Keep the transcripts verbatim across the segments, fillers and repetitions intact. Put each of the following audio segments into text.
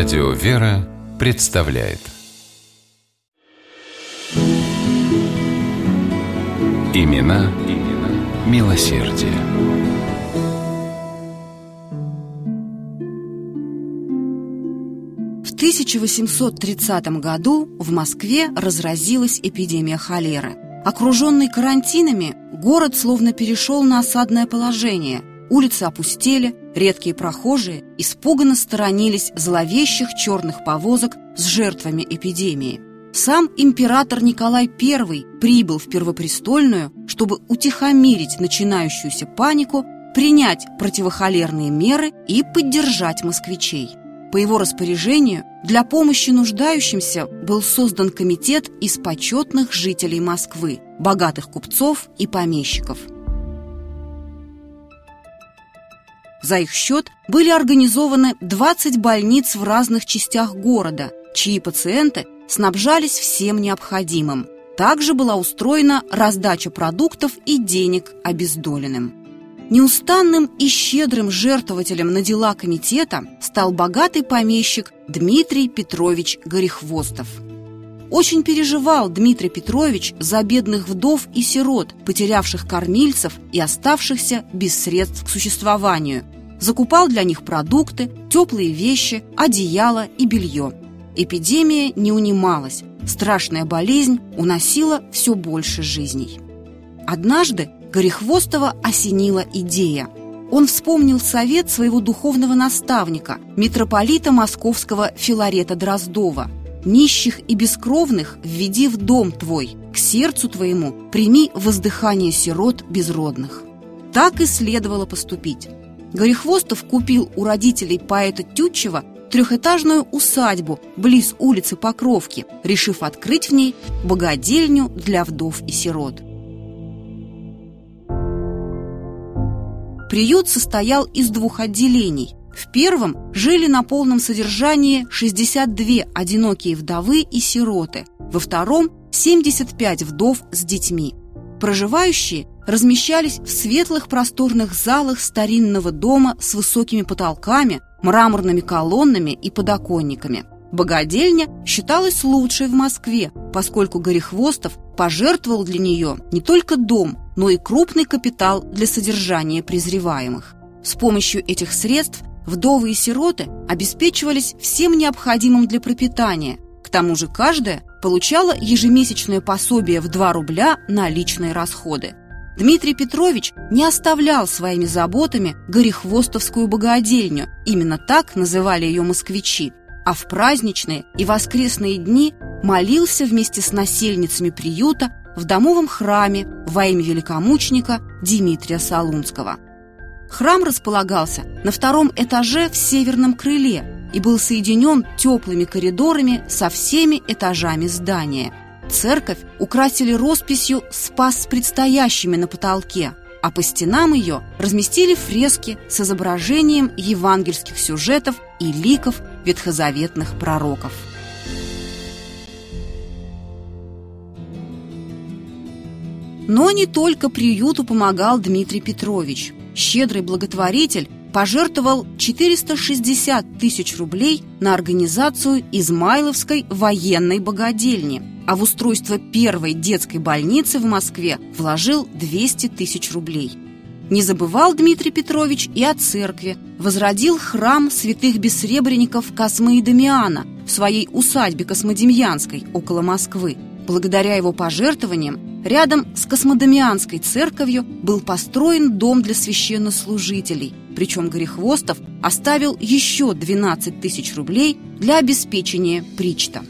Радио «Вера» представляет. Имена, имена милосердие. В тысяча восемьсот тридцатом году в Москве разразилась эпидемия холеры. Окруженный карантинами, город словно перешел на осадное положение. Улицы опустели, редкие прохожие испуганно сторонились зловещих черных повозок с жертвами эпидемии. Сам император Николай Первый прибыл в Первопрестольную, чтобы утихомирить начинающуюся панику, принять противохолерные меры и поддержать москвичей. По его распоряжению для помощи нуждающимся был создан комитет из почетных жителей Москвы, богатых купцов и помещиков. За их счет были организованы двадцать больниц в разных частях города, чьи пациенты снабжались всем необходимым. Также была устроена раздача продуктов и денег обездоленным. Неустанным и щедрым жертвователем на дела комитета стал богатый помещик Дмитрий Петрович Горихвостов. Очень переживал Дмитрий Петрович за бедных вдов и сирот, потерявших кормильцев и оставшихся без средств к существованию. Закупал для них продукты, теплые вещи, одеяло и белье. Эпидемия не унималась, страшная болезнь уносила все больше жизней. Однажды Горихвостова осенила идея. Он вспомнил совет своего духовного наставника, митрополита московского Филарета Дроздова: «Нищих и бескровных введи в дом твой, к сердцу твоему прими воздыхание сирот безродных». Так и следовало поступить. Горихвостов купил у родителей поэта Тютчева трехэтажную усадьбу близ улицы Покровки, решив открыть в ней богадельню для вдов и сирот. Приют состоял из двух отделений. В первом жили на полном содержании шестьдесят две одинокие вдовы и сироты, во втором – семьдесят пять вдов с детьми. Проживающие размещались в светлых просторных залах старинного дома с высокими потолками, мраморными колоннами и подоконниками. Богадельня считалась лучшей в Москве, поскольку Горихвостов пожертвовал для нее не только дом, но и крупный капитал для содержания презреваемых. С помощью этих средств вдовы и сироты обеспечивались всем необходимым для пропитания. К тому же каждая получала ежемесячное пособие в два рубля на личные расходы. Дмитрий Петрович не оставлял своими заботами Горихвостовскую богадельню, именно так называли ее москвичи, а в праздничные и воскресные дни молился вместе с насельницами приюта в домовом храме во имя великомученика Дмитрия Солунского. Храм располагался на втором этаже в северном крыле и был соединен теплыми коридорами со всеми этажами здания. Церковь украсили росписью «Спас с предстоящими» на потолке, а по стенам ее разместили фрески с изображением евангельских сюжетов и ликов ветхозаветных пророков. Но не только приюту помогал Дмитрий Петрович. Щедрый благотворитель пожертвовал четыреста шестьдесят тысяч рублей на организацию Измайловской военной богадельни, а в устройство первой детской больницы в Москве вложил двести тысяч рублей. Не забывал Дмитрий Петрович и о церкви. Возродил храм святых бессребреников Космы и Дамиана в своей усадьбе Космодемьянской около Москвы. Благодаря его пожертвованиям рядом с Космодемьянской церковью был построен дом для священнослужителей, причем Горихвостов оставил еще двенадцать тысяч рублей для обеспечения причта.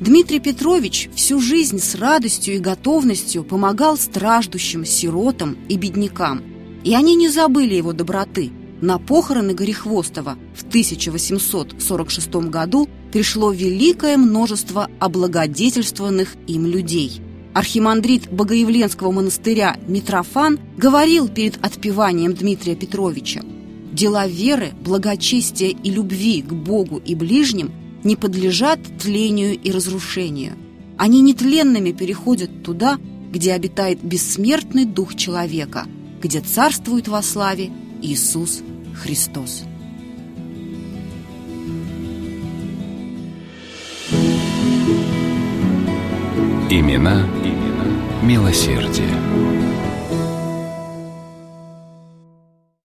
Дмитрий Петрович всю жизнь с радостью и готовностью помогал страждущим, сиротам и беднякам, и они не забыли его доброты. На похороны Горихвостова в тысяча восемьсот сорок шестом году пришло великое множество облагодетельствованных им людей. Архимандрит Богоявленского монастыря Митрофан говорил перед отпеванием Дмитрия Петровича: «Дела веры, благочестия и любви к Богу и ближним не подлежат тлению и разрушению. Они нетленными переходят туда, где обитает бессмертный дух человека, где царствует во славе Иисус Христос». Имена, имена милосердия.